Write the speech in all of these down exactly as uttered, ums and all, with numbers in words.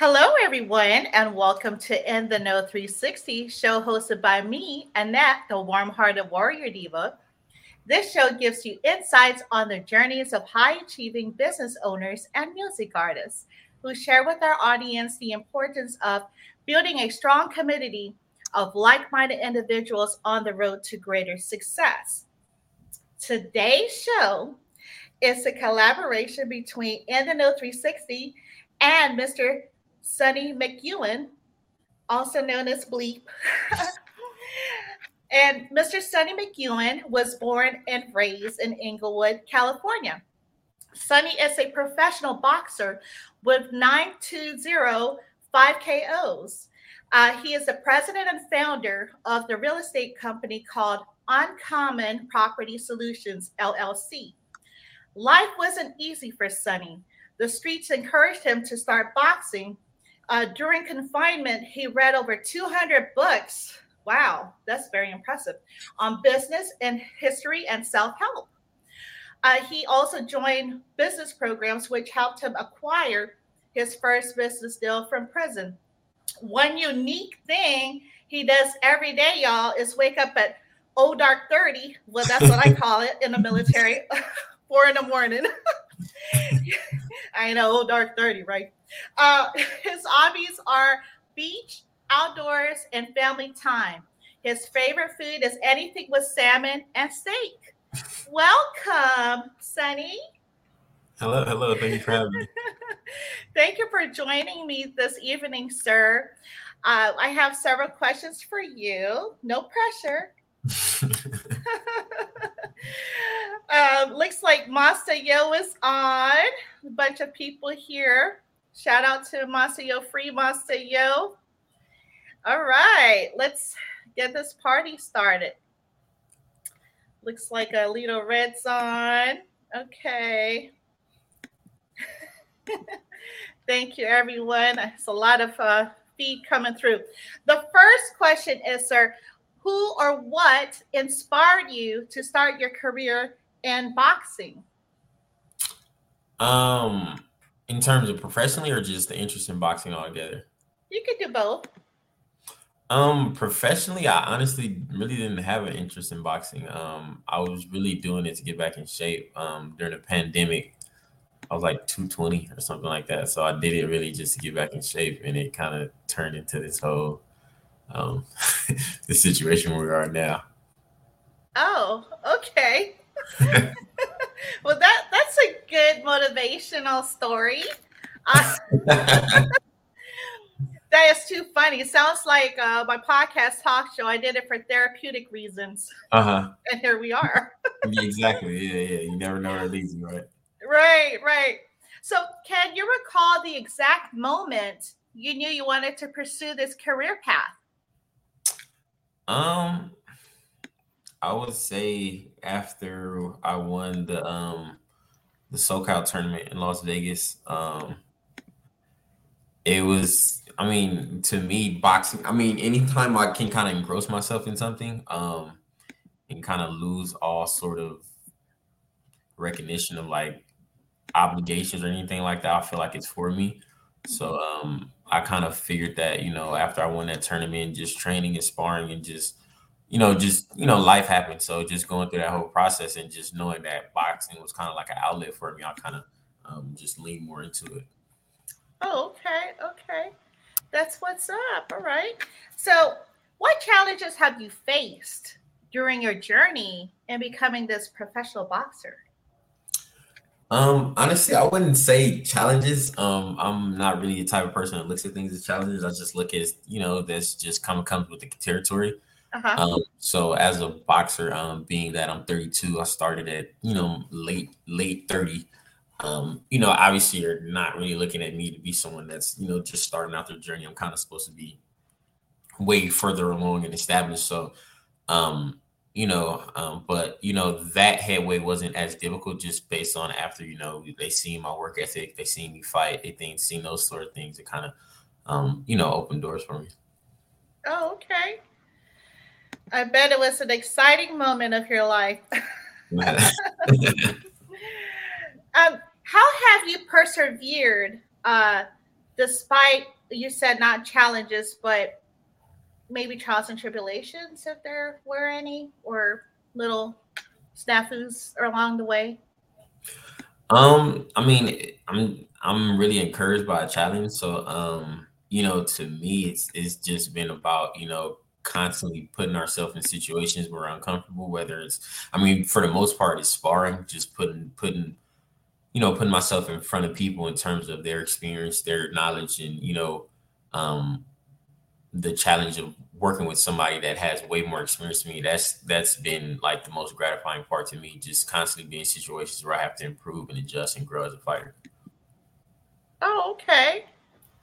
Hello, everyone, and welcome to In the Know three sixty, show hosted by me, Annette, the warm-hearted warrior diva. This show gives you insights on the journeys of high-achieving business owners and music artists who share with our audience the importance of building a strong community of like-minded individuals on the road to greater success. Today's show is a collaboration between In the Know three sixty and Mister Sonny McEwen, also known as Bleep. And Mister Sonny McEwen was born and raised in Inglewood, California. Sonny is a professional boxer with nine two zero, five K Os. Uh, he is the president and founder of the real estate company called Uncommon Property Solutions, L L C. Life wasn't easy for Sonny. The streets encouraged him to start boxing. Uh, during confinement, he read over two hundred books. Wow, that's very impressive. On business and history and self-help. Uh, he also joined business programs, which helped him acquire his first business deal from prison. One unique thing he does every day, y'all, is wake up at old dark thirty. Well, that's what I call it in the military, four in the morning. I know, old dark thirty, right? Uh, his hobbies are beach, outdoors, and family time. His favorite food is anything with salmon and steak. Welcome, Sonny. Hello, hello. Thank you for having me. Thank you for joining me this evening, sir. Uh, I have several questions for you. No pressure. um, looks like Monster Yo is on. A bunch of people here. Shout out to Monster Yo, free Monster Yo. All right, let's get this party started. Looks like a little red's on. Okay. Thank you, everyone. It's a lot of uh, feed coming through. The first question is, sir, who or what inspired you to start your career in boxing? Um, in terms of professionally or just the interest in boxing altogether? You could do both. Um, professionally, I honestly really didn't have an interest in boxing. Um, I was really doing it to get back in shape. Um, during the pandemic, I was like two twenty or something like that. So I did it really just to get back in shape, and it kind of turned into this whole um the situation where we are now. Oh, okay. Well, that that's a good motivational story. Uh- That is too funny. It sounds like uh, my podcast talk show. I did it for therapeutic reasons. Uh-huh. And here we are. Exactly. Yeah, yeah. You never know where it leads you, right? Right, right. So can you recall the exact moment you knew you wanted to pursue this career path? Um, I would say after I won the um the SoCal tournament in Las Vegas. Um It was, I mean, to me, boxing, I mean, anytime I can kind of engross myself in something um, and kind of lose all sort of recognition of like obligations or anything like that, I feel like it's for me. So um, I kind of figured that, you know, after I won that tournament, just training and sparring and just, you know, just, you know, life happened. So just going through that whole process and just knowing that boxing was kind of like an outlet for me, I kind of um, just leaned more into it. Oh, okay, okay. That's what's up. All right. So what challenges have you faced during your journey in becoming this professional boxer? Um, honestly, I wouldn't say challenges. Um, I'm not really the type of person that looks at things as challenges. I just look at, you know, that's just kind of comes with the territory. Uh-huh. Um, so as a boxer, um, being that I'm thirty-two, I started at, you know, late, late thirty. Um, you know, obviously you're not really looking at me to be someone that's, you know, just starting out their journey. I'm kind of supposed to be way further along and established. So, um, you know, um, but, you know, that headway wasn't as difficult just based on after, you know, they seen my work ethic, they seen me fight, they think, seen those sort of things that kind of, um, you know, opened doors for me. Oh, okay. I bet it was an exciting moment of your life. um, How have you persevered uh, despite, you said not challenges, but maybe trials and tribulations, if there were any, or little snafus along the way? Um, I mean, I'm I'm really encouraged by a challenge. So, um, you know, to me, it's it's just been about, you know, constantly putting ourselves in situations where we're uncomfortable, whether it's, I mean, for the most part, it's sparring, just putting, putting, you know, putting myself in front of people in terms of their experience, their knowledge, and, you know, um, the challenge of working with somebody that has way more experience than me. That's, that's been like the most gratifying part to me, just constantly being in situations where I have to improve and adjust and grow as a fighter. Oh, okay.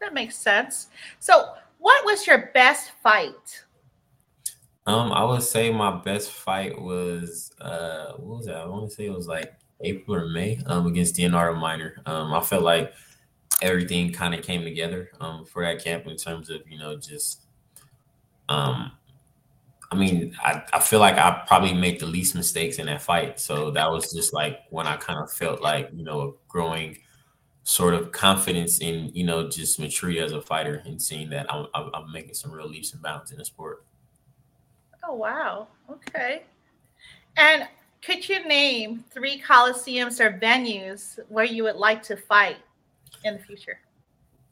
That makes sense. So what was your best fight? Um, I would say my best fight was, uh, what was that? I want to say it was like April or May, um, against D N R and Miner. Um, I felt like everything kind of came together, um, for that camp in terms of, you know, just, um, I mean, I, I feel like I probably made the least mistakes in that fight. So that was just like when I kind of felt like, you know, growing sort of confidence in, you know, just maturity as a fighter and seeing that I'm, I'm making some real leaps and bounds in the sport. Oh, wow. Okay. And could you name three coliseums or venues where you would like to fight in the future?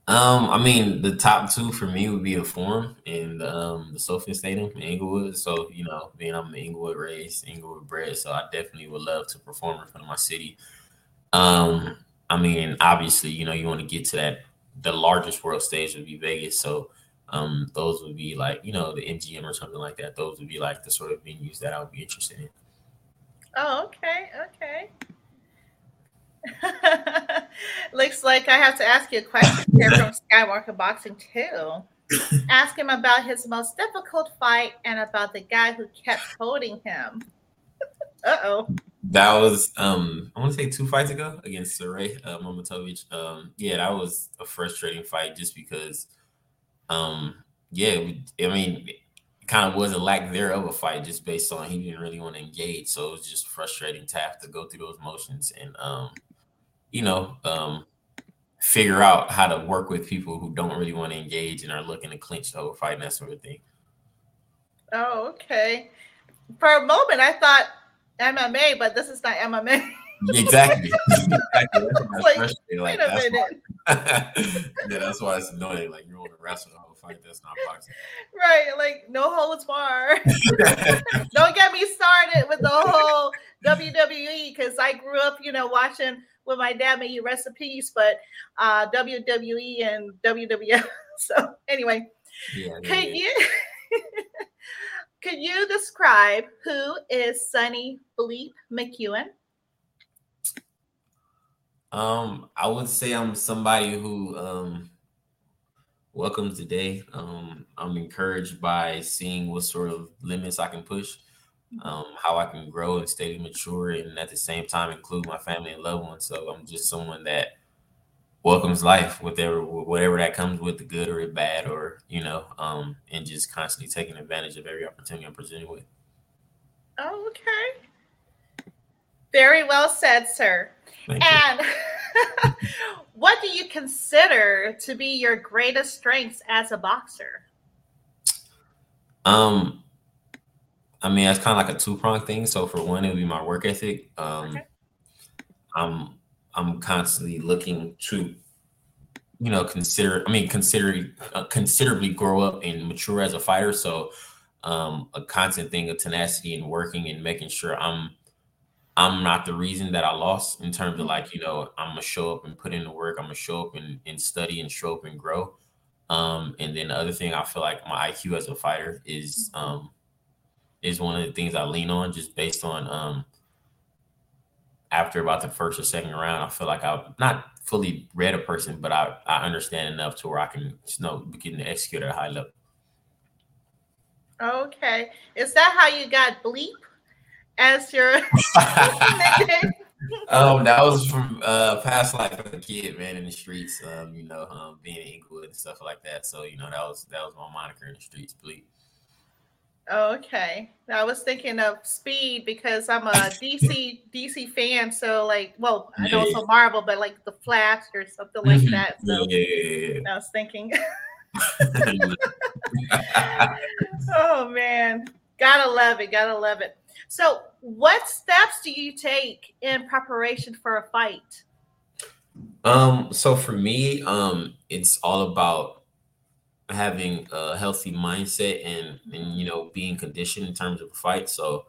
Um, I mean, the top two for me would be a Forum and um, the SoFi Stadium in Inglewood. So, you know, being I'm an Inglewood raised, Inglewood bred, so I definitely would love to perform in front of my city. Um, I mean, obviously, you know, you want to get to that. The largest world stage would be Vegas. So, Um, those would be like, you know, the M G M or something like that. Those would be like the sort of venues that I would be interested in. Oh, okay. Okay. Looks like I have to ask you a question here from Skywalker Boxing too. Ask him about his most difficult fight and about the guy who kept holding him. Uh-oh. That was, um, I want to say two fights ago against Saray uh, Momotovich. Um, yeah, that was a frustrating fight just because Um, yeah, we, I mean, it kind of was a lack there of a fight just based on he didn't really want to engage. So it was just frustrating to have to go through those motions and, um, you know, um, figure out how to work with people who don't really want to engage and are looking to clinch the whole fight and that sort of thing. Oh, okay. For a moment, I thought M M A, but this is not M M A. Exactly. Exactly. That's like, frustrating. Like, wait a that's minute. Yeah, that's why it's annoying. Like, you want to wrestle the whole fight. That's not boxing. Right. Like, no holds barred. Don't get me started with the whole W W E, because I grew up, you know, watching with my dad, may you rest in peace, but uh, W W E and W W F. So, anyway, yeah, can yeah. you can you describe who is Sonny Bleep McEwen? Um, I would say I'm somebody who um, welcomes the day. Um, I'm encouraged by seeing what sort of limits I can push, um, how I can grow and stay mature, and at the same time include my family and loved ones. So I'm just someone that welcomes life, whatever whatever that comes with, the good or the bad, or you know, um, and just constantly taking advantage of every opportunity I'm presented with. Oh, okay. Very well said, sir. Thank and what do you consider to be your greatest strengths as a boxer? Um, I mean, it's kind of like a two-pronged thing. So for one, it would be my work ethic. Um, okay. I'm I'm constantly looking to, you know, consider. I mean, consider uh, considerably grow up and mature as a fighter. So um, a constant thing of tenacity and working and making sure I'm. I'm not the reason that I lost in terms of like, you know, I'm going to show up and put in the work. I'm going to show up and, and study and show up and grow. Um, and then the other thing, I feel like my I Q as a fighter is um, is one of the things I lean on just based on um, after about the first or second round, I feel like I've not fully read a person, but I, I understand enough to where I can, you know, begin to execute at a high level. Okay. Is that how you got Bleep as your um that was from uh past life as a kid, man, in the streets, um you know, um being in Inglewood and stuff like that. So you know, that was that was my moniker in the streets, Bleep. Oh, okay. I was thinking of Speed because I'm a D C D C fan. So, like, well, I know it's a Marvel, but like The Flash or something like that. So yeah. I was thinking. Oh, man. Gotta love it. Gotta love it. So what steps do you take in preparation for a fight? Um, so for me, um, it's all about having a healthy mindset and, and, you know, being conditioned in terms of a fight. So,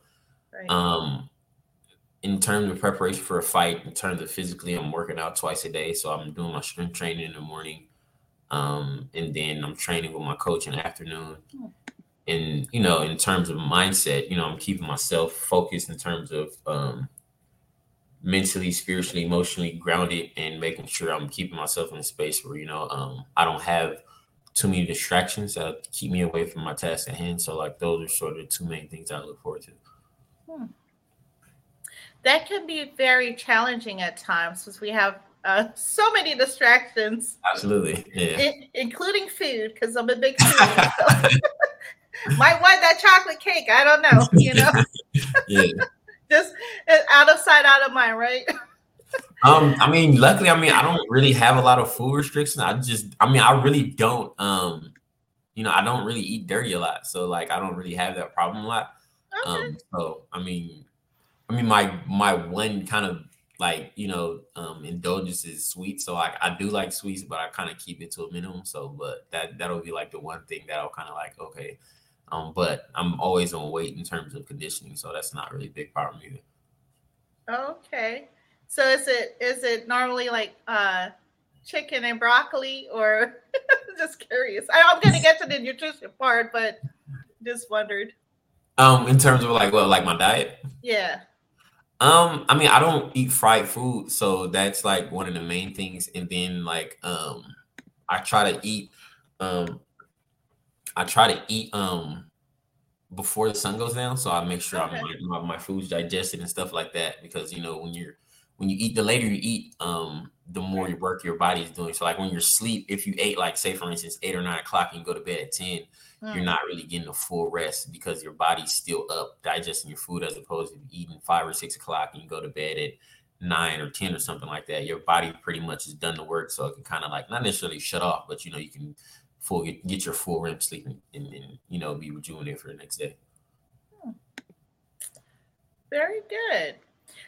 right. um, in terms of preparation for a fight, in terms of physically, I'm working out twice a day. So I'm doing my strength training in the morning. Um, and then I'm training with my coach in the afternoon. Hmm. And, you know, in terms of mindset, you know, I'm keeping myself focused in terms of um, mentally, spiritually, emotionally grounded and making sure I'm keeping myself in a space where, you know, um, I don't have too many distractions that keep me away from my task at hand. So, like, those are sort of the two main things I look forward to. Hmm. That can be very challenging at times since we have Uh, so many distractions. Absolutely. Yeah. In, including food, because I'm a big foodie. So. Might want that chocolate cake. I don't know, you know? Yeah. Just out of sight, out of mind, right? um, I mean, luckily, I mean, I don't really have a lot of food restrictions. I just, I mean, I really don't, um, you know, I don't really eat dirty a lot. So, like, I don't really have that problem a lot. Okay. Um, so, I mean, I mean, my, my one kind of, like, you know, um, indulgence is sweet. So I, I do like sweets, but I kind of keep it to a minimum. So, but that, that'll be like the one thing that I'll kind of like, okay. Um, but I'm always on weight in terms of conditioning. So that's not really a big problem either. Okay. So is it, is it normally like uh, chicken and broccoli or just curious? I, I'm going to get to the nutrition part, but just wondered. Um, in terms of like, well, like my diet? Yeah. Um, I mean, I don't eat fried food, so that's like one of the main things. And then, like, um, I try to eat, um, I try to eat, um, before the sun goes down. So I make sure okay. I'm, my, my food's digested and stuff like that, because, you know, when you're, when you eat, the later you eat, um, the more work your body is doing. So, like, when you're asleep, if you ate, like, say, for instance, eight or nine o'clock and you go to bed at ten, mm. you're not really getting a full rest because your body's still up digesting your food, as opposed to eating five or six o'clock and you go to bed at nine or ten or something like that. Your body pretty much has done the work, so it can kind of, like, not necessarily shut off, but, you know, you can full get, get your full R E M sleep and, and, and, you know, be rejuvenated for the next day. Hmm. Very good.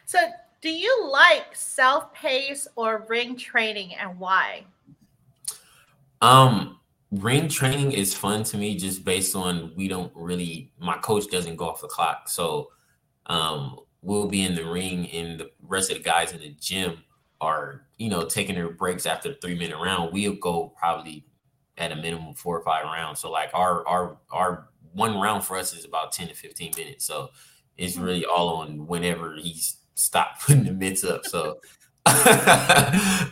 So, do you like self-paced or ring training, and why? Um, ring training is fun to me just based on we don't really, my coach doesn't go off the clock. So um, we'll be in the ring and the rest of the guys in the gym are, you know, taking their breaks after the three-minute round. We'll go probably at a minimum four or five rounds. So, like, our our our one round for us is about ten to fifteen minutes. So it's really all on whenever he's stop putting the mitts up. So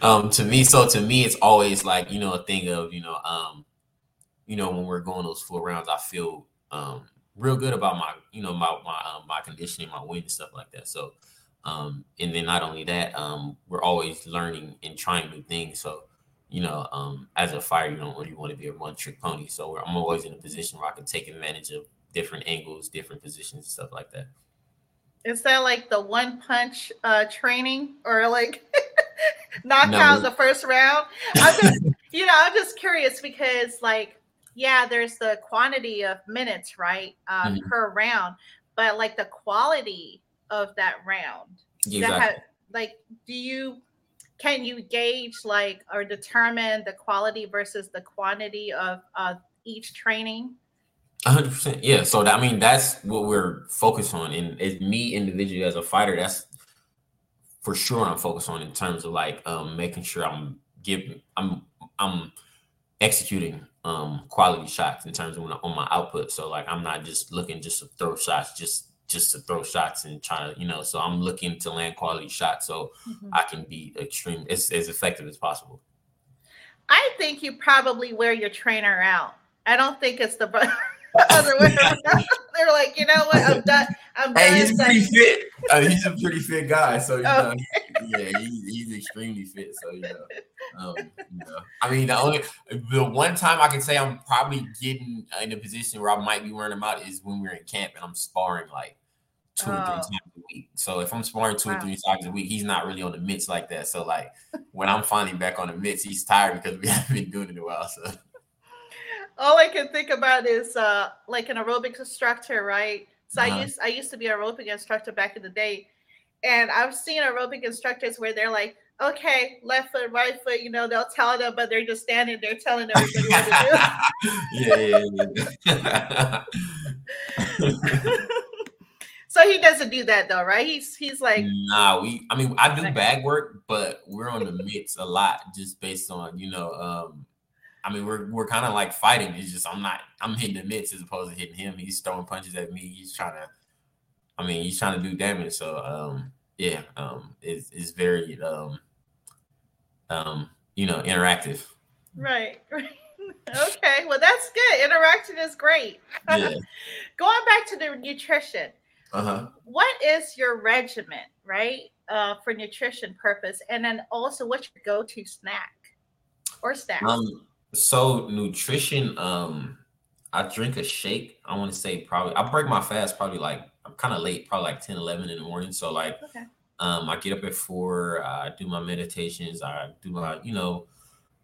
um to me so to me it's always like, you know, a thing of, you know, um you know, when we're going those full rounds, I feel um real good about my, you know, my my um, my conditioning, my weight and stuff like that. So um and then not only that, um we're always learning and trying new things. So, you know, um as a fighter, you don't really want to be a one-trick pony. So we're, I'm always in a position where I can take advantage of different angles, different positions and stuff like that. Is that like the one punch uh, training, or like knock no. out the first round? I'm just, you know, I'm just curious because, like, yeah, there's the quantity of minutes, right, um, mm-hmm. per round, but like the quality of that round. Exactly. That have, like, do you can you gauge like or determine the quality versus the quantity of uh, each training? one hundred percent. Yeah. So, I mean, that's what we're focused on. And as me individually as a fighter, that's for sure I'm focused on in terms of like um, making sure I'm giving, I'm, I'm executing um, quality shots in terms of when, on my output. So, like, I'm not just looking just to throw shots, just, just to throw shots and try to, you know, so I'm looking to land quality shots so mm-hmm. I can be extreme, as, as effective as possible. I think you probably wear your trainer out. I don't think it's the other way around. They're like, you know what? I'm done. I'm done. Hey, he's pretty fit. Uh, he's a pretty fit guy. So, you know, okay. yeah, he's, he's extremely fit. So, you know, um, you know, I mean, the only the one time I can say I'm probably getting in a position where I might be wearing them out is when we're in camp and I'm sparring like two oh. or three times a week. So if I'm sparring two wow. or three times a week, he's not really on the mitts like that. So like when I'm finally back on the mitts, he's tired because we haven't been doing it in a while. So all I can think about is uh, like an aerobic instructor, right? So uh-huh. I used I used to be an aerobic instructor back in the day, and I've seen aerobic instructors where they're like, okay, left foot, right foot, you know, they'll tell them, but they're just standing there telling everybody what to do. yeah, yeah, yeah. So he doesn't do that though, right? He's he's like nah. We, I mean, I do bag work, but we're on the mitts a lot, just based on you know. Um, I mean, we're we're kind of like fighting. It's just I'm not. I'm hitting the mitts as opposed to hitting him. He's throwing punches at me. He's trying to. I mean, he's trying to do damage. So um, yeah, um, it's it's very um, um, you know, interactive. Right. Right. Okay. Well, that's good. Interaction is great. Yeah. Going back to the nutrition. Uh-huh. What is your regimen, right, uh, for nutrition purpose? And then also, what's your go-to snack or snacks? Um, so nutrition, um, I drink a shake. I want to say probably, I break my fast probably like, I'm kind of late, probably like ten, eleven in the morning. So like, okay. um, I get up at four, I do my meditations, I do my, you know,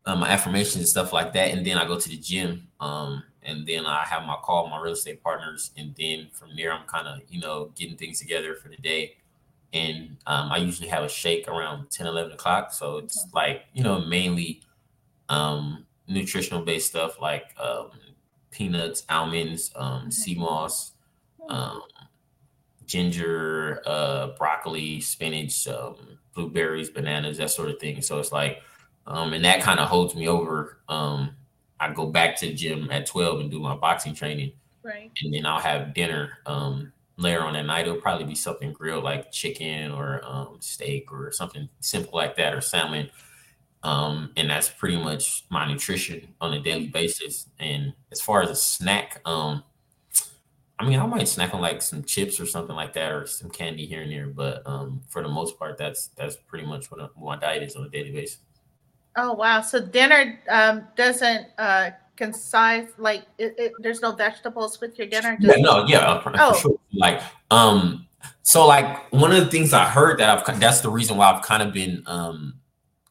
uh, my affirmations and stuff like that. And then I go to the gym, um, and then I have my call with my real estate partners. And then from there, I'm kind of, you know, getting things together for the day. And um, I usually have a shake around ten, eleven o'clock. So it's like, you know, mainly um, nutritional based stuff like um, peanuts, almonds, um, sea moss, um, ginger, uh, broccoli, spinach, um, blueberries, bananas, that sort of thing. So it's like, um, and that kind of holds me over. Um, I go back to the gym at twelve and do my boxing training. Right. And then I'll have dinner um, later on that night. It'll probably be something grilled like chicken or um, steak or something simple like that or salmon. Um, and that's pretty much my nutrition on a daily basis. And as far as a snack, um, I mean, I might snack on like some chips or something like that or some candy here and there. But um, for the most part, that's that's pretty much what, I, what my diet is on a daily basis. Oh, wow. So dinner um, doesn't uh, concise, like, it, it, there's no vegetables with your dinner? Just- yeah, no, yeah. For, oh. for sure. Like, um, so, like, one of the things I heard that I've, that's the reason why I've kind of been um,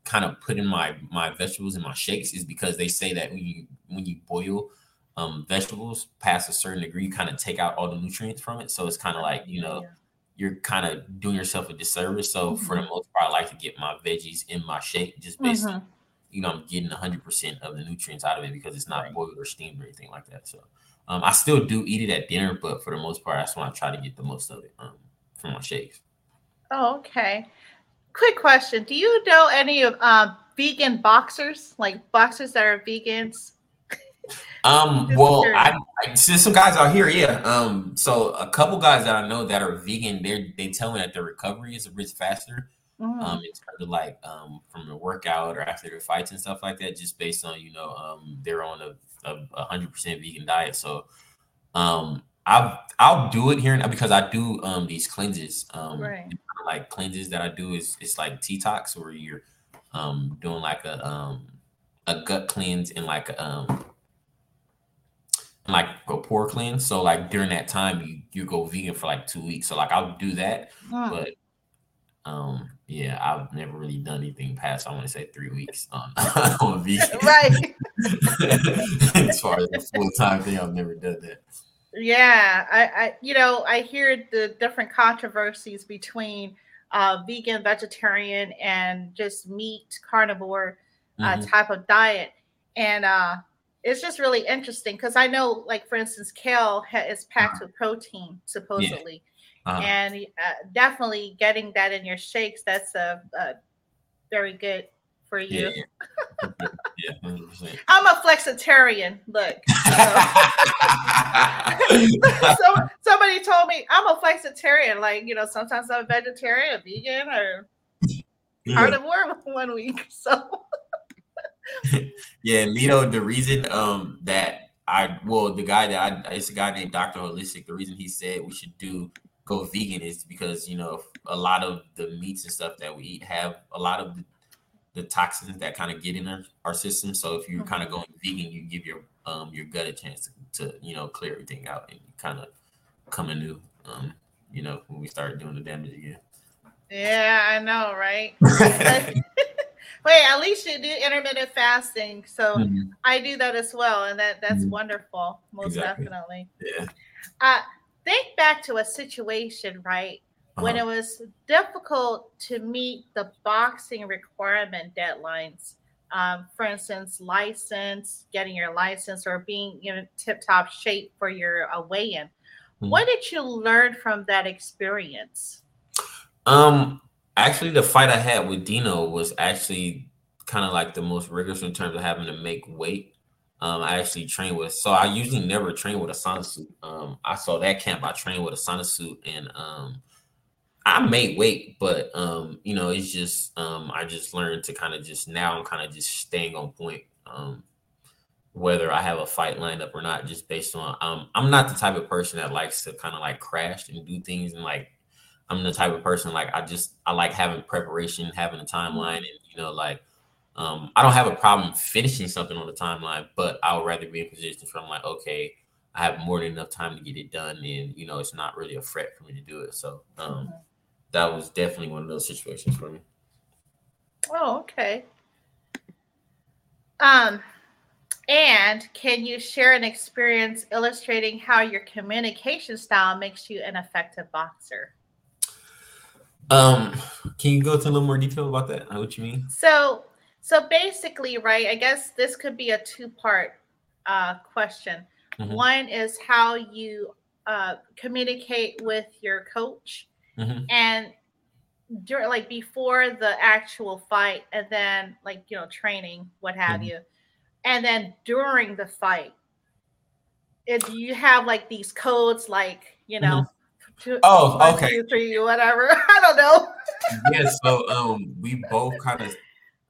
kind of putting my, my vegetables in my shakes is because they say that when you, when you boil um, vegetables past a certain degree, you kind of take out all the nutrients from it. So it's kind of like, you know, yeah. you're kind of doing yourself a disservice. So mm-hmm. for the most part, I like to get my veggies in my shake, just basically, mm-hmm. you know, I'm getting one hundred percent of the nutrients out of it because it's not right. boiled or steamed or anything like that. So um, I still do eat it at dinner, but for the most part, that's when I try to get the most of it um, from my shakes. Oh, okay. Quick question. Do you know any of uh, vegan boxers, like boxers that are vegans? Um, well, I, I, there's some guys out here. Yeah. Um, so a couple guys that I know that are vegan, they they tell me that their recovery is a bit faster. Mm. Um, in terms of like, um, from the workout or after their fights and stuff like that, just based on, you know, um, they're on a, a, a hundred percent vegan diet. So, um, I've, I'll do it here and because I do, um, these cleanses, um, right. like cleanses that I do is, it's like detox where you're, um, doing like a, um, a gut cleanse and like, um, like a pore cleanse. So like during that time you, you go vegan for like two weeks. So like I'll do that. Wow. But um yeah, I've never really done anything past I want to say three weeks on um, vegan. Right. As far as the full time thing, I've never done that. Yeah. I, I you know, I hear the different controversies between uh vegan, vegetarian and just meat, carnivore uh, mm-hmm. type of diet. And uh it's just really interesting because I know, like, for instance, kale ha- is packed uh-huh. with protein, supposedly. Yeah. Uh-huh. And uh, definitely getting that in your shakes, that's a, a very good for you. Yeah, yeah. one hundred percent. I'm a flexitarian, look. So. so, somebody told me I'm a flexitarian. Like, you know, sometimes I'm a vegetarian, a vegan, or yeah. carnivore one week, so... Yeah, Leo, the reason um, that I well, the guy that I it's a guy named Doctor Holistic. The reason he said we should do go vegan is because, you know, a lot of the meats and stuff that we eat have a lot of the, the toxins that kind of get in our, our system. So if you're kind of going vegan, you give your um your gut a chance to, to you know clear everything out and kind of come anew. Um, you know, when we start doing the damage again. Yeah, I know, right? Wait, at least you do intermittent fasting. So mm-hmm. I do that as well. And that, that's mm-hmm. wonderful. Most exactly. definitely. Yeah. Uh, think back to a situation, right? Uh-huh. When it was difficult to meet the boxing requirement deadlines. Um, for instance, license, getting your license or being in tip-top shape for your uh, weigh-in. Mm-hmm. What did you learn from that experience? Um. Actually, the fight I had with Dino was actually kind of like the most rigorous in terms of having to make weight. Um, I actually trained with, so I usually never train with a sauna suit. Um, I saw that camp, I trained with a sauna suit, and um, I made weight, but um, you know, it's just um, I just learned to kind of just now I'm kind of just staying on point, um, whether I have a fight lined up or not, just based on um, I'm not the type of person that likes to kind of like crash and do things and like. I'm the type of person, like, I just, I like having preparation, having a timeline, and, you know, like, um, I don't have a problem finishing something on the timeline, but I would rather be in positions where I'm like, okay, I have more than enough time to get it done, and, you know, it's not really a threat for me to do it, so um, mm-hmm. that was definitely one of those situations for me. Oh, okay. Um, and can you share an experience illustrating how your communication style makes you an effective boxer? Um, can you go into a little more detail about that? I know what you mean. So, so basically, right, I guess this could be a two-part uh, question. Mm-hmm. One is how you uh, communicate with your coach mm-hmm. and during, like before the actual fight and then like, you know, training, what have mm-hmm. you. And then during the fight, if you have like these codes, like, you know, mm-hmm. Two, oh, one, okay. Two, three, whatever. I don't know. yeah, so um, we both kind of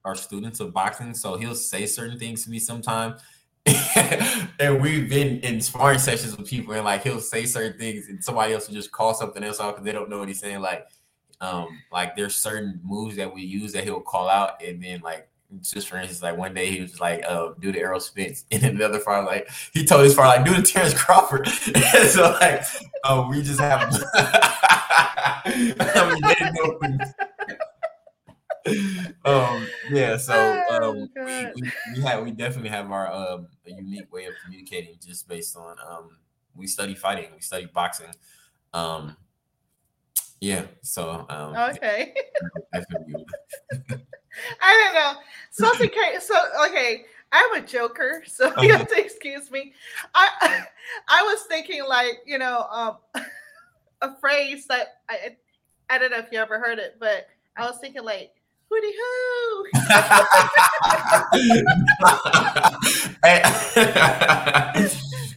are students of boxing, so he'll say certain things to me sometimes. and we've been in sparring sessions with people, and like he'll say certain things, and somebody else will just call something else out because they don't know what he's saying. Like, um, like there's certain moves that we use that he'll call out, and then like. Just for instance, like one day he was like, uh, do the Errol Spence. And then another fight, like he told his fight, like, do the Terrence Crawford. And so like, um, we just have I mean, they know um, yeah, so um, oh, we, we, we have we definitely have our um a unique way of communicating just based on um we study fighting, we study boxing. Um yeah, so um okay. I feel you. I don't know. Something kind of, so okay. I'm a joker, so okay. You have to excuse me. I I was thinking like you know um, a phrase that I I don't know if you ever heard it, but I was thinking like hootie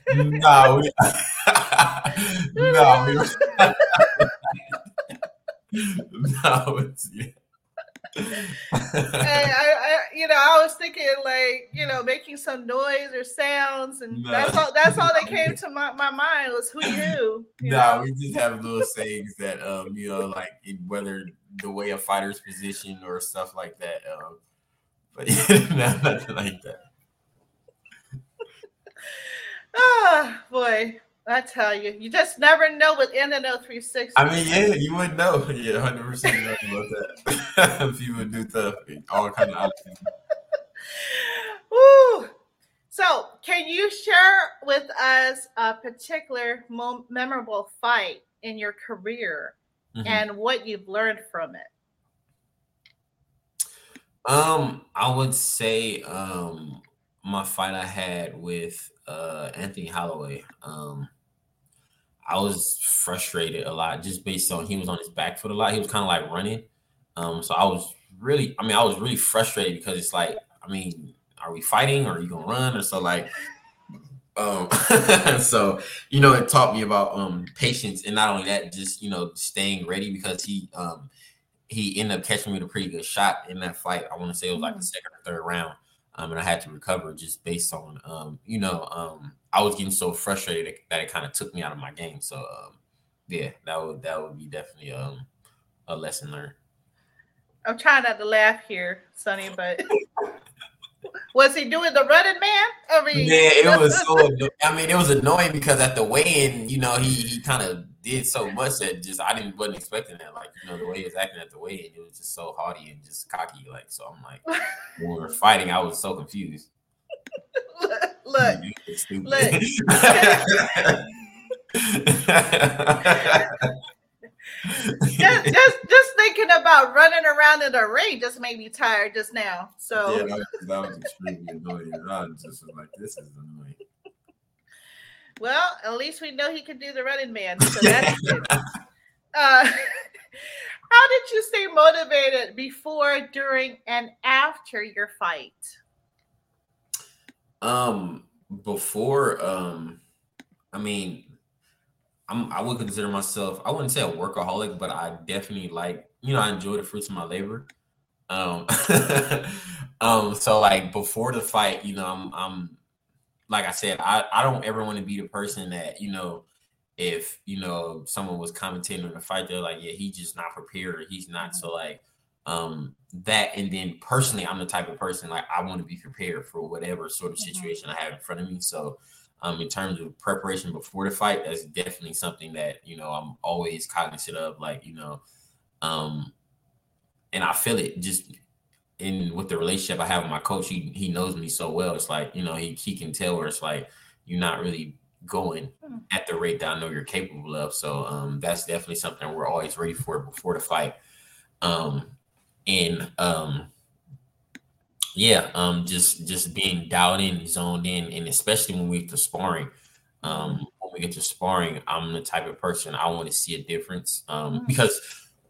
hoo. no, we, no, we, no, it's yeah. and I, I, you know, I was thinking like, you know, making some noise or sounds, and nah. that's all. That's all that came to my, my mind was who you. you nah, know? We just have little sayings that, um, you know, like whether the way a fighter's position or stuff like that. Um, but no, nothing like that. Oh boy, I tell you, you just never know with In the Know three sixty. I mean, yeah, you wouldn't know. Yeah, one hundred percent nothing about that. People do stuff, all kind of options. Woo! So, can you share with us a particular mem- memorable fight in your career mm-hmm. and what you've learned from it? Um, I would say um, my fight I had with uh, Anthony Holloway. Um, I was frustrated a lot just based on he was on his back foot a lot. He was kind of like running. Um, so I was really, I mean, I was really frustrated because it's like, I mean, are we fighting or are you going to run? Or so like, um, so, you know, it taught me about, um, patience and not only that, just, you know, staying ready because he, um, he ended up catching me with a pretty good shot in that fight. I want to say it was like the second or third round. um, and I had to recover just based on, um, you know, um, I was getting so frustrated that it kind of took me out of my game. So, um, yeah, that would that would be definitely um, a lesson learned. I'm trying not to laugh here, Sonny, but was he doing the running man? I mean, yeah, it was so. I mean, it was annoying because at the weigh-in, you know, he he kind of did so much that just I didn't wasn't expecting that. Like, you know, the way he was acting at the weigh-in, it was just so haughty and just cocky. Like, so I'm like, when we were fighting, I was so confused. Look, look. just, just just thinking about running around in the ring just made me tired just now. So yeah, that, that was extremely annoying. I was just like, this is annoying. Well, at least we know he can do the running man. So that's good. Uh, how did you stay motivated before, during, and after your fight? Um, before, um, I mean. I'm, I would consider myself, I wouldn't say a workaholic, but I definitely like, you know, I enjoy the fruits of my labor. Um, um, so like before the fight, you know, I'm, I'm like I said, I, I don't ever want to be the person that, you know, if, you know, someone was commentating on the fight, they're like, yeah, he's just not prepared. He's not. So like um, that. And then personally, I'm the type of person, like I want to be prepared for whatever sort of situation I have in front of me. So Um, in terms of preparation before the fight, that's definitely something that, you know, I'm always cognizant of, like, you know, um, and I feel it just in with the relationship I have with my coach. He he knows me so well. It's like, you know, he, he can tell where it's like, you're not really going at the rate that I know you're capable of. So um, that's definitely something we're always ready for before the fight. Um, and um Yeah, um, just just being dialed in, zoned in, and especially when we get to sparring, um, when we get to sparring, I'm the type of person, I want to see a difference. Um, because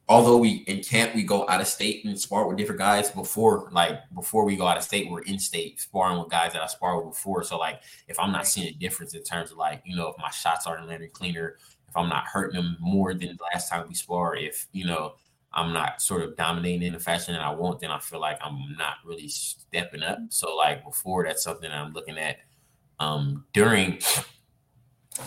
although we in camp, we go out of state and spar with different guys before, like before we go out of state, we're in state sparring with guys that I sparred with before. So like, if I'm not seeing a difference in terms of like, you know, if my shots aren't landing cleaner, if I'm not hurting them more than the last time we spar, if, you know, I'm not sort of dominating in the fashion that I want, then I feel like I'm not really stepping up. So like before, that's something that I'm looking at. Um, during,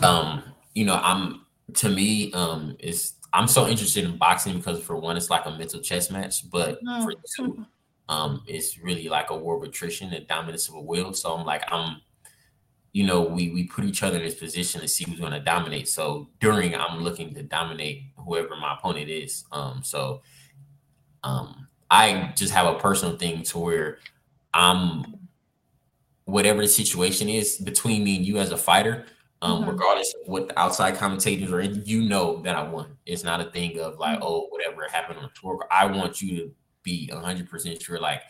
um, you know, I'm to me, um, is I'm so interested in boxing because for one, it's like a mental chess match, but no. for two, um, it's really like a war of attrition and dominance of a will. So I'm like, I'm, you know, we we put each other in this position to see who's going to dominate. So during, I'm looking to dominate whoever my opponent is. Um, so um, I just have a personal thing to where I'm, whatever the situation is between me and you as a fighter, um, mm-hmm. regardless of what the outside commentators are in, you know that I won. It's not a thing of like, oh, whatever happened on tour. I want you to be one hundred percent sure, like,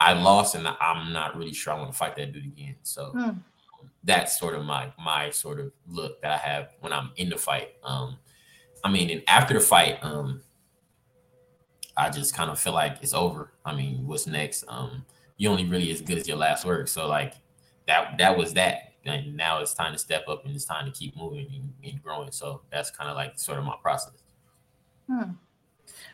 I lost and I'm not really sure I want to fight that dude again. So. Mm. That's sort of my my sort of look that I have when I'm in the fight. Um, I mean, and after the fight, um, I just kind of feel like it's over. I mean, what's next? Um, you're only really as good as your last work. So, like, that that was that. And now it's time to step up and it's time to keep moving and, and growing. So that's kind of like sort of my process. Hmm.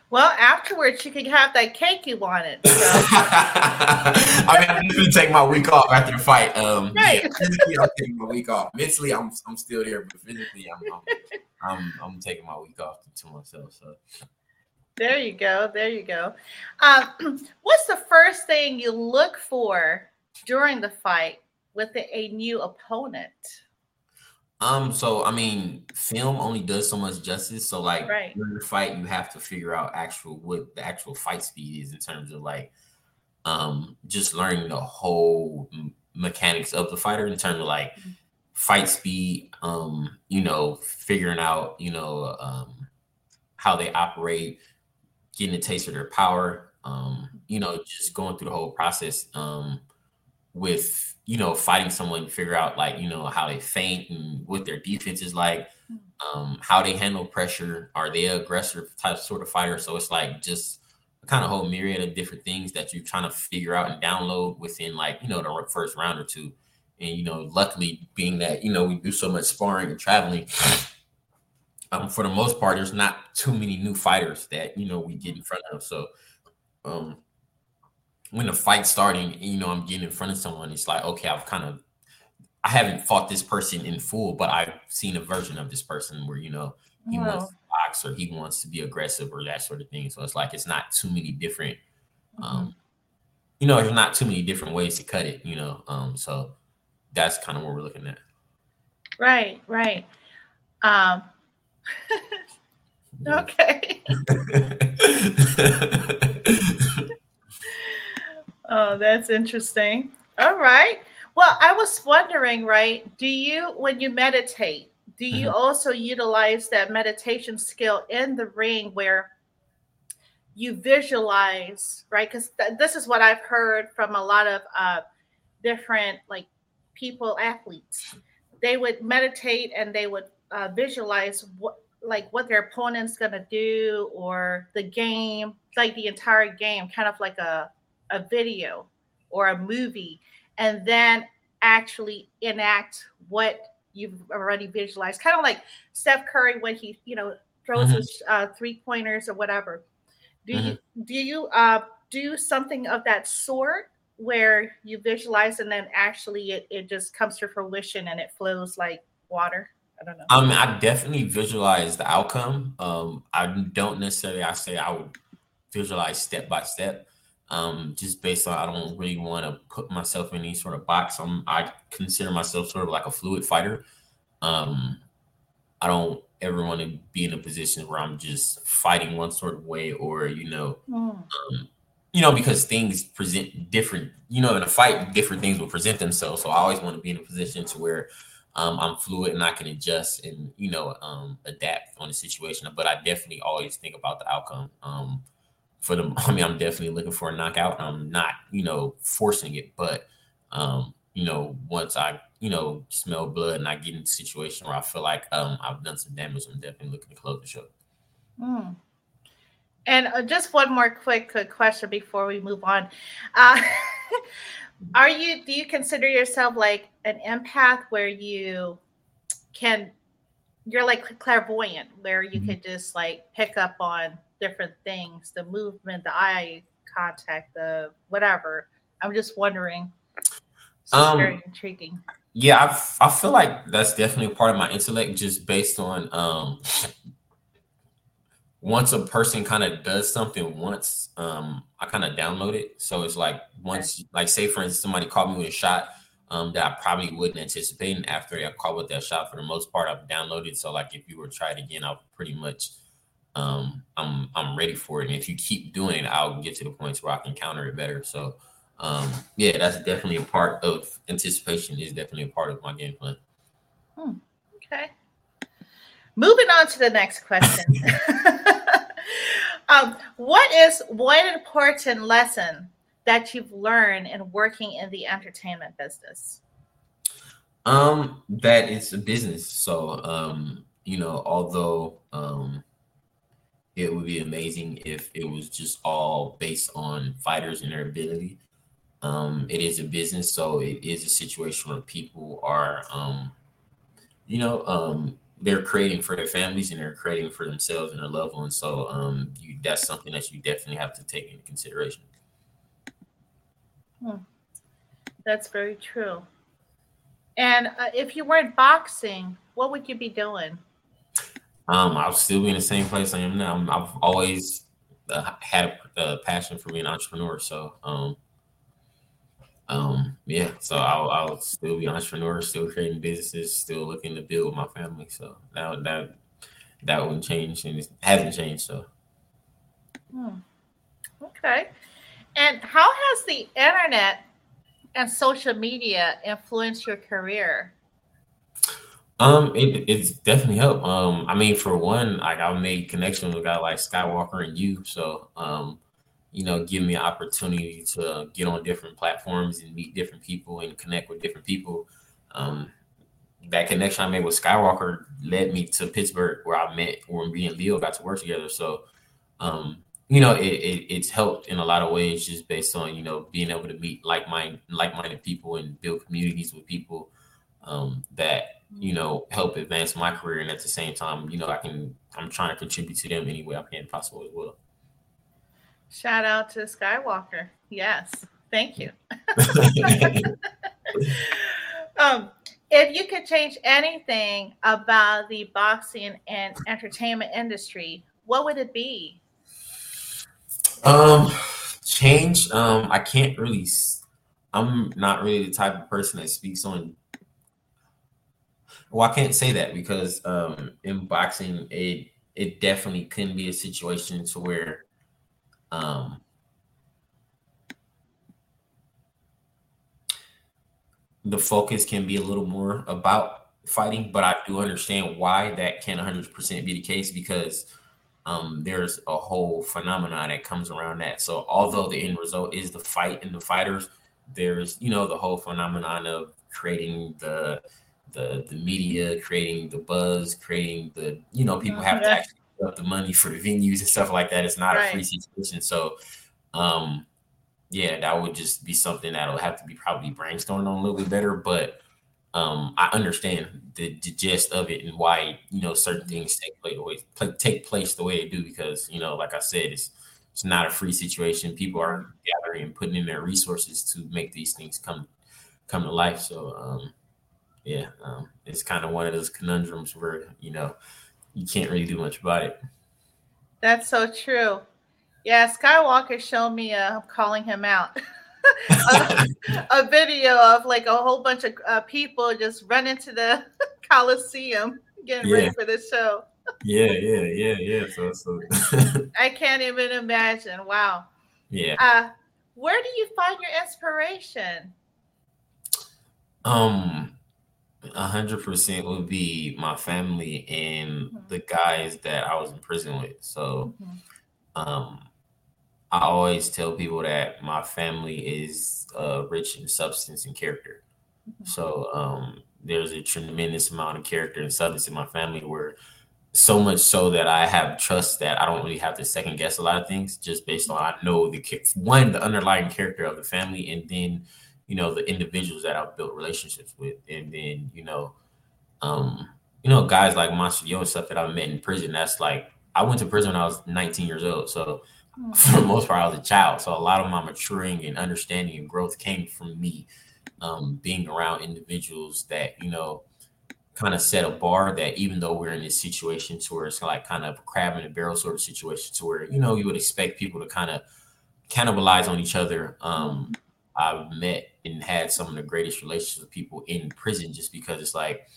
Well, afterwards, you can have that cake you wanted. So. I mean, I'm going to take my week off after the fight. Um, right. Yeah, physically, I'm taking my week off. Mentally, I'm I'm still there, but physically, I'm I'm, I'm, I'm taking my week off to myself. So. There you go. There you go. Um, what's the first thing you look for during the fight with a new opponent? Um, so I mean, film only does so much justice. So like right. during the fight, you have to figure out actual what the actual fight speed is in terms of like, um, just learning the whole m- mechanics of the fighter in terms of like mm-hmm. fight speed. Um, you know, figuring out you know um, how they operate, getting a taste of their power. Um, you know, just going through the whole process. Um, with you know, fighting someone, figure out like, you know, how they feint and what their defense is like, um, how they handle pressure. Are they an aggressor type sort of fighter? So it's like just a kind of whole myriad of different things that you're trying to figure out and download within like, you know, the first round or two. And, you know, luckily being that, you know, we do so much sparring and traveling, um, for the most part, there's not too many new fighters that, you know, we get in front of. So, um, when the fight's starting, you know, I'm getting in front of someone, it's like, okay, I've kind of, I haven't fought this person in full, but I've seen a version of this person where, you know, he wow. wants to box or he wants to be aggressive or that sort of thing. So it's like, it's not too many different, um, you know, there's not too many different ways to cut it, you know? Um, so that's kind of what we're looking at. Right. Right. Um, okay. Oh, that's interesting. All right. Well, I was wondering, right, do you, when you meditate, do you mm-hmm. also utilize that meditation skill in the ring where you visualize, right? Because th- this is what I've heard from a lot of uh, different, like, people, athletes. They would meditate and they would uh, visualize what, like, what their opponent's going to do or the game, like the entire game, kind of like a, a video or a movie, and then actually enact what you've already visualized. Kind of like Steph Curry when he, you know, throws mm-hmm. his uh, three pointers or whatever. Do mm-hmm. you do you uh, do something of that sort where you visualize and then actually it, it just comes to fruition and it flows like water? I don't know. Um, I definitely visualize the outcome. Um, I don't necessarily. I say I would visualize step by step. Um, just based on, I don't really want to put myself in any sort of box. I'm, I consider myself sort of like a fluid fighter. Um, I don't ever want to be in a position where I'm just fighting one sort of way or, you know, mm. um, you know, because things present different, you know, in a fight, different things will present themselves. So I always want to be in a position to where um, I'm fluid and I can adjust and, you know, um, adapt on the situation. But I definitely always think about the outcome. Um, For them, I mean, I'm definitely looking for a knockout. I'm not, you know, forcing it, but, um, you know, once I, you know, smell blood and I get in a situation where I feel like um, I've done some damage, I'm definitely looking to close the show. Mm. And uh, just one more quick, quick question before we move on. Uh, are you, do you consider yourself like an empath where you can, you're like clairvoyant, where you mm-hmm. could just like pick up on different things, the movement, the eye contact, the whatever? I'm just wondering. It's um, very intriguing. Yeah, I, I feel like that's definitely part of my intellect, just based on um, once a person kind of does something once, um, I kind of download it. So it's like once, okay. like say for instance, somebody caught me with a shot um, that I probably wouldn't anticipate, and after I caught with that shot, for the most part, I've downloaded. So like if you were to try it again, I'll pretty much. Um, I'm I'm ready for it, and if you keep doing it, I'll get to the points where I can counter it better. So, um, yeah, that's definitely a part of anticipation. Is definitely a part of my game plan. Hmm. Okay. Moving on to the next question. um, what is one important lesson that you've learned in working in the entertainment business? Um, that it's a business. So, um, you know, although um. it would be amazing if it was just all based on fighters and their ability. Um, it is a business, so it is a situation where people are, um, you know, um, they're creating for their families and they're creating for themselves and their loved ones. So um, you, that's something that you definitely have to take into consideration. Hmm. That's very true. And uh, if you weren't boxing, what would you be doing? Um, I'll still be in the same place I am now. I'm, I've always uh, had a, a passion for being an entrepreneur. So, um, um, yeah, so I'll, I'll still be an entrepreneur, still creating businesses, still looking to build with my family. So that, that, that wouldn't change, and it hasn't changed. So. Hmm. Okay. And how has the internet and social media influenced your career? Um, it, it's definitely helped. Um, I mean, for one, like I made connections with a guy like Skywalker and you, so, um, you know, give me an opportunity to get on different platforms and meet different people and connect with different people. Um, that connection I made with Skywalker led me to Pittsburgh, where I met, where me and Leo got to work together. So, um, you know, it, it it's helped in a lot of ways, just based on, you know, being able to meet like-minded, like-minded people and build communities with people, um, that, you know, help advance my career. And at the same time, you know, I can, I'm trying to contribute to them any way I can possible as well. Shout out to Skywalker. Yes. Thank you. um, if you could change anything about the boxing and entertainment industry, what would it be? Um, change. Um, I can't really, I'm not really the type of person that speaks on. Well, I can't say that because um, in boxing, it, it definitely couldn't be a situation to where um, the focus can be a little more about fighting, but I do understand why that can one hundred percent be the case because um, there's a whole phenomenon that comes around that. So although the end result is the fight and the fighters, there's, you know, the whole phenomenon of creating the the the media, creating the buzz, creating the, you know, people have yeah. to actually put up the money for the venues and stuff like that. It's not right. a free situation. So, um, yeah, that would just be something that'll have to be probably brainstormed on a little bit better. But um, I understand the, the gist of it and why, you know, certain things take place, take place the way they do because, you know, like I said, it's it's not a free situation. People are gathering and putting in their resources to make these things come come to life. So, um, yeah, um, it's kind of one of those conundrums where, you know, you can't really do much about it. That's so true. Yeah, Skywalker showed me, uh, calling him out, a, a video of like a whole bunch of uh, people just running to the Coliseum getting yeah. ready for the show. yeah, yeah, yeah, yeah. So, so. I can't even imagine. Wow. Yeah. Uh, where do you find your inspiration? Um, a hundred percent would be my family and mm-hmm. the guys that I was in prison with. So, mm-hmm. um. I always tell people that my family is uh, rich in substance and character. Mm-hmm. So um, there's a tremendous amount of character and substance in my family where so much so that I have trust that I don't really have to second guess a lot of things just based on I know the one, the underlying character of the family and then, you know, the individuals that I've built relationships with. And then, you know, um, you know, guys like Monster Yo and stuff that I met in prison. That's like I went to prison when I was nineteen years old. So for the most part, I was a child. So a lot of my maturing and understanding and growth came from me um, being around individuals that, you know, kind of set a bar that even though we're in this situation to where it's like kind of a crab in a barrel sort of situation to where, you know, you would expect people to kind of cannibalize on each other. Um, I've met and had some of the greatest relationships with people in prison just because it's like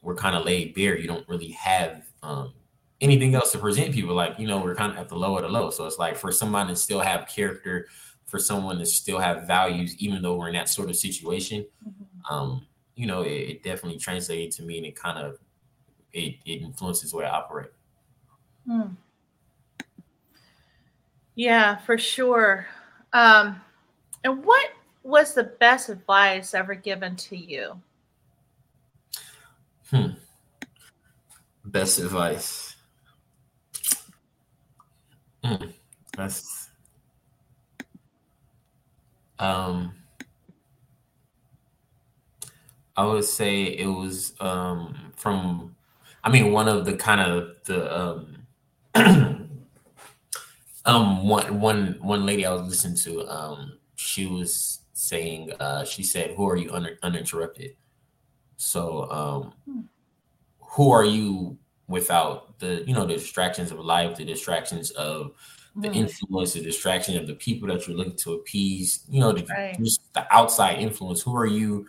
we're kind of laid bare. You don't really have um anything else to present people, like, you know, we're kind of at the low of the low. So it's like for somebody to still have character, for someone to still have values, even though we're in that sort of situation, mm-hmm. um, you know, it, it definitely translated to me and it kind of, it, it influences where I operate. Hmm. Yeah, for sure. Um, and what was the best advice ever given to you? Hmm. Best advice. Mm, that's um I would say it was um from I mean one of the kind of the um um one one one lady I was listening to, um she was saying uh she said, who are you un- uninterrupted? So um hmm. who are you without the, you know, the distractions of life, the distractions of the influence, the distraction of the people that you're looking to appease, you know, the, right. just the outside influence. Who are you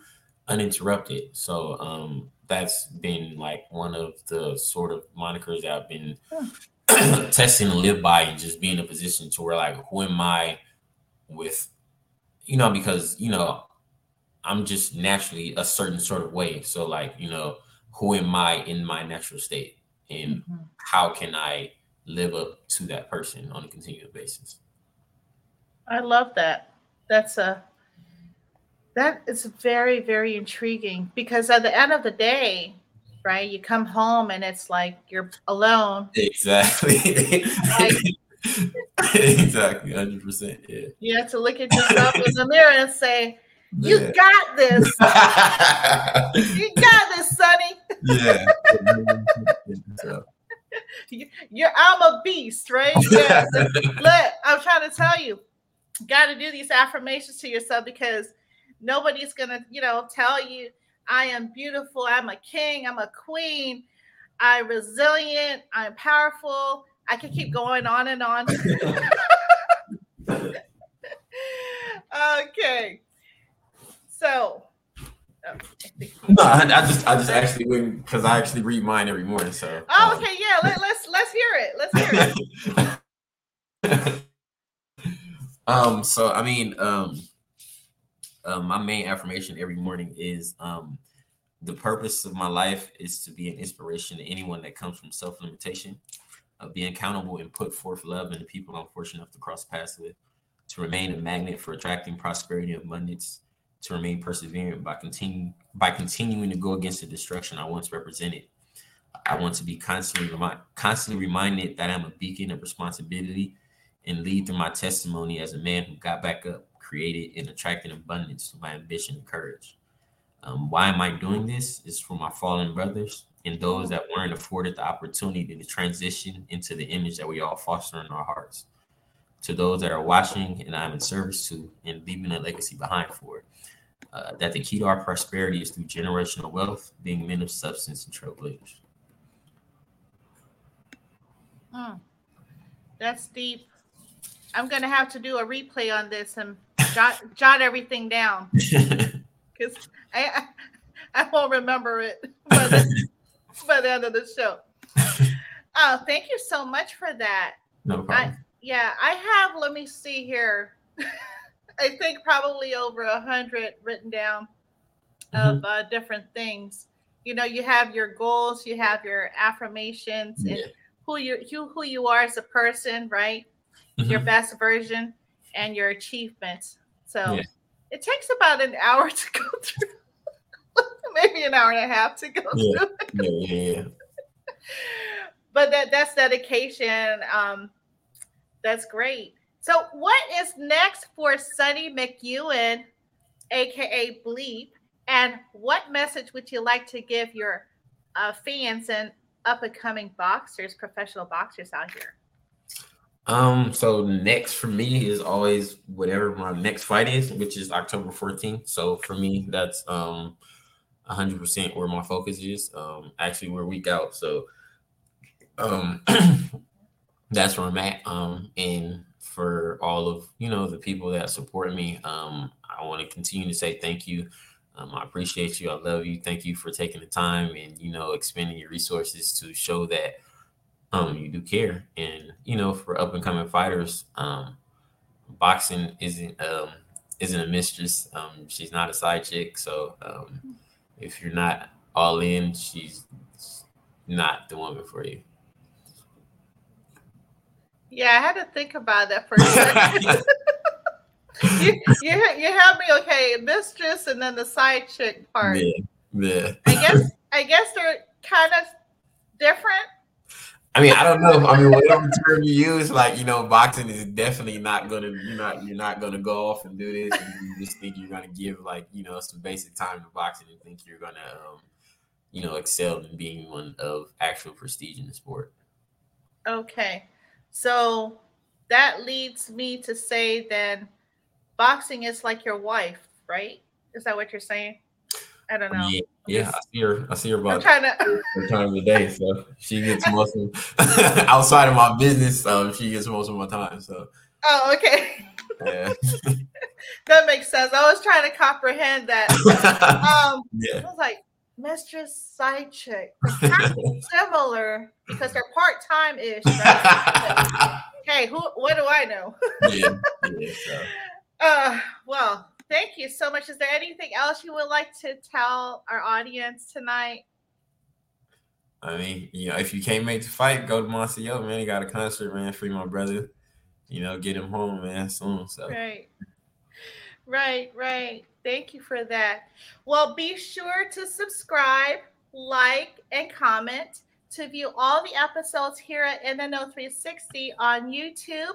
uninterrupted? So um, that's been like one of the sort of monikers that I've been huh. testing to live by and just be in a position to where like, who am I with, you know, because, you know, I'm just naturally a certain sort of way. So like, you know, who am I in my natural state and mm-hmm. how can I live up to that person on a continuous basis? I love that. That's a, that is very, very intriguing because at the end of the day, right, you come home and it's like you're alone. Exactly. Like, exactly. one hundred percent. Yeah. You have to look at yourself in the mirror and say, you yeah. got this. You got this, Sonny. Yeah. You're, I'm a beast, right? Yes. Look, I'm trying to tell you, got to do these affirmations to yourself, because nobody's going to, you know, tell you I am beautiful, I'm a king, I'm a queen, I'm resilient, I'm powerful. I can keep going on and on. Okay. So oh, no, I, I just I just actually wouldn't, because I actually read mine every morning. So oh, okay, yeah. Let, let's let's hear it. Let's hear it. um. So I mean, um, uh, my main affirmation every morning is um, the purpose of my life is to be an inspiration to anyone that comes from self-limitation, of being accountable and put forth love in the people I'm fortunate enough to cross paths with, to remain a magnet for attracting prosperity and abundance, to remain perseverant by continue by continuing to go against the destruction I once represented. I want to be constantly remind, constantly reminded that I'm a beacon of responsibility, and lead through my testimony as a man who got back up, created, and attracted abundance through my ambition and courage. Um, why am I doing this? It's for my fallen brothers and those that weren't afforded the opportunity to transition into the image that we all foster in our hearts. To those that are watching and I'm in service to, and leaving a legacy behind for it. Uh, that the key to our prosperity is through generational wealth, being men of substance and trailblazers. Mm. That's deep. I'm going to have to do a replay on this and jot, jot everything down, because I, I I won't remember it by the, by the end of the show. Oh, thank you so much for that. No problem. I, yeah, I have, let me see here. I think probably over a hundred written down of mm-hmm. uh, different things. You know, you have your goals, you have your affirmations, yeah. and who you, you who you are as a person, right? Mm-hmm. Your best version and your achievements. So yeah. It takes about an hour to go through, maybe an hour and a half to go yeah. through. Yeah, yeah. But that that's dedication. Um, that's great. So what is next for Sonny McEwen, a k a. Bleep, and what message would you like to give your uh, fans and up-and-coming boxers, professional boxers out here? Um. So next for me is always whatever my next fight is, which is October fourteenth. So for me, that's um one hundred percent where my focus is. Um, actually, we're a week out, so um, that's where I'm at. Um, and for all of, you know, the people that support me. Um, I want to continue to say thank you. Um, I appreciate you. I love you. Thank you for taking the time and, you know, expanding your resources to show that um, you do care. And, you know, for up and coming fighters, um, boxing isn't um, isn't a mistress. Um, she's not a side chick. So um, if you're not all in, she's not the woman for you. Yeah, I had to think about that for a second. you, you, you have me, okay, mistress, and then the side chick part. Yeah, yeah. I guess I guess they're kind of different. I mean, I don't know. I mean, whatever term you use, like, you know, boxing is definitely not gonna you're not you're not gonna go off and do this. And you just think you're gonna give, like, you know, some basic time to boxing and think you're gonna um, you know, excel in being one of actual prestige in the sport. Okay. So that leads me to say then boxing is like your wife, right? Is that what you're saying? I don't know. Yeah, yeah I see her. I see her about trying to- the time of the day. So she gets most of, outside of my business. Um, she gets most of my time. So. Oh, okay. Yeah. That makes sense. I was trying to comprehend that. Um, yeah. I was like, mistress, side chick, similar, because they're part-time ish, right? Hey, who, what do I know? yeah, yeah, so. uh well thank you so much. Is there anything else you would like to tell our audience tonight? I mean, you know, if you can't make the fight, go to Monster Yo, man. He got a concert, man. Free my brother, you know, get him home, man, soon. So right right right thank you for that. Well, be sure to subscribe, like, and comment to view all the episodes here at In the Know three sixty on YouTube,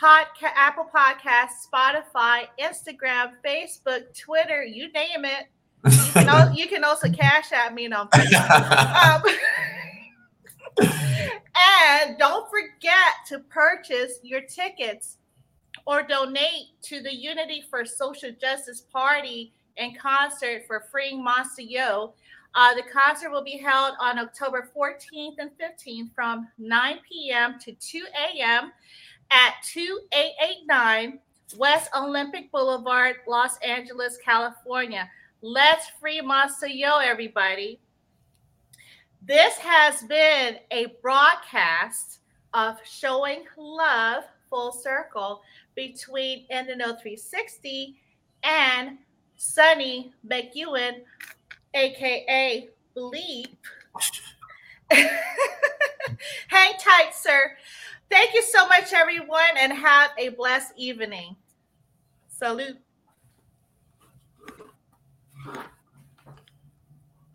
Podca- Apple Podcasts, Spotify, Instagram, Facebook, Twitter, you name it. You can, al- you can also cash at me. No, um, And don't forget to purchase your tickets or donate to the Unity for Social Justice Party and concert for Freeing Monster Yo. Uh, the concert will be held on October fourteenth and fifteenth from nine p.m. to two a.m. at twenty-eight eighty-nine West Olympic Boulevard, Los Angeles, California. Let's free Monster Yo, everybody. This has been a broadcast of Showing Love Full Circle between In the Know three sixty and Sonny McEwen, a k a. Bleep. Hang tight, sir. Thank you so much, everyone, and have a blessed evening. Salute.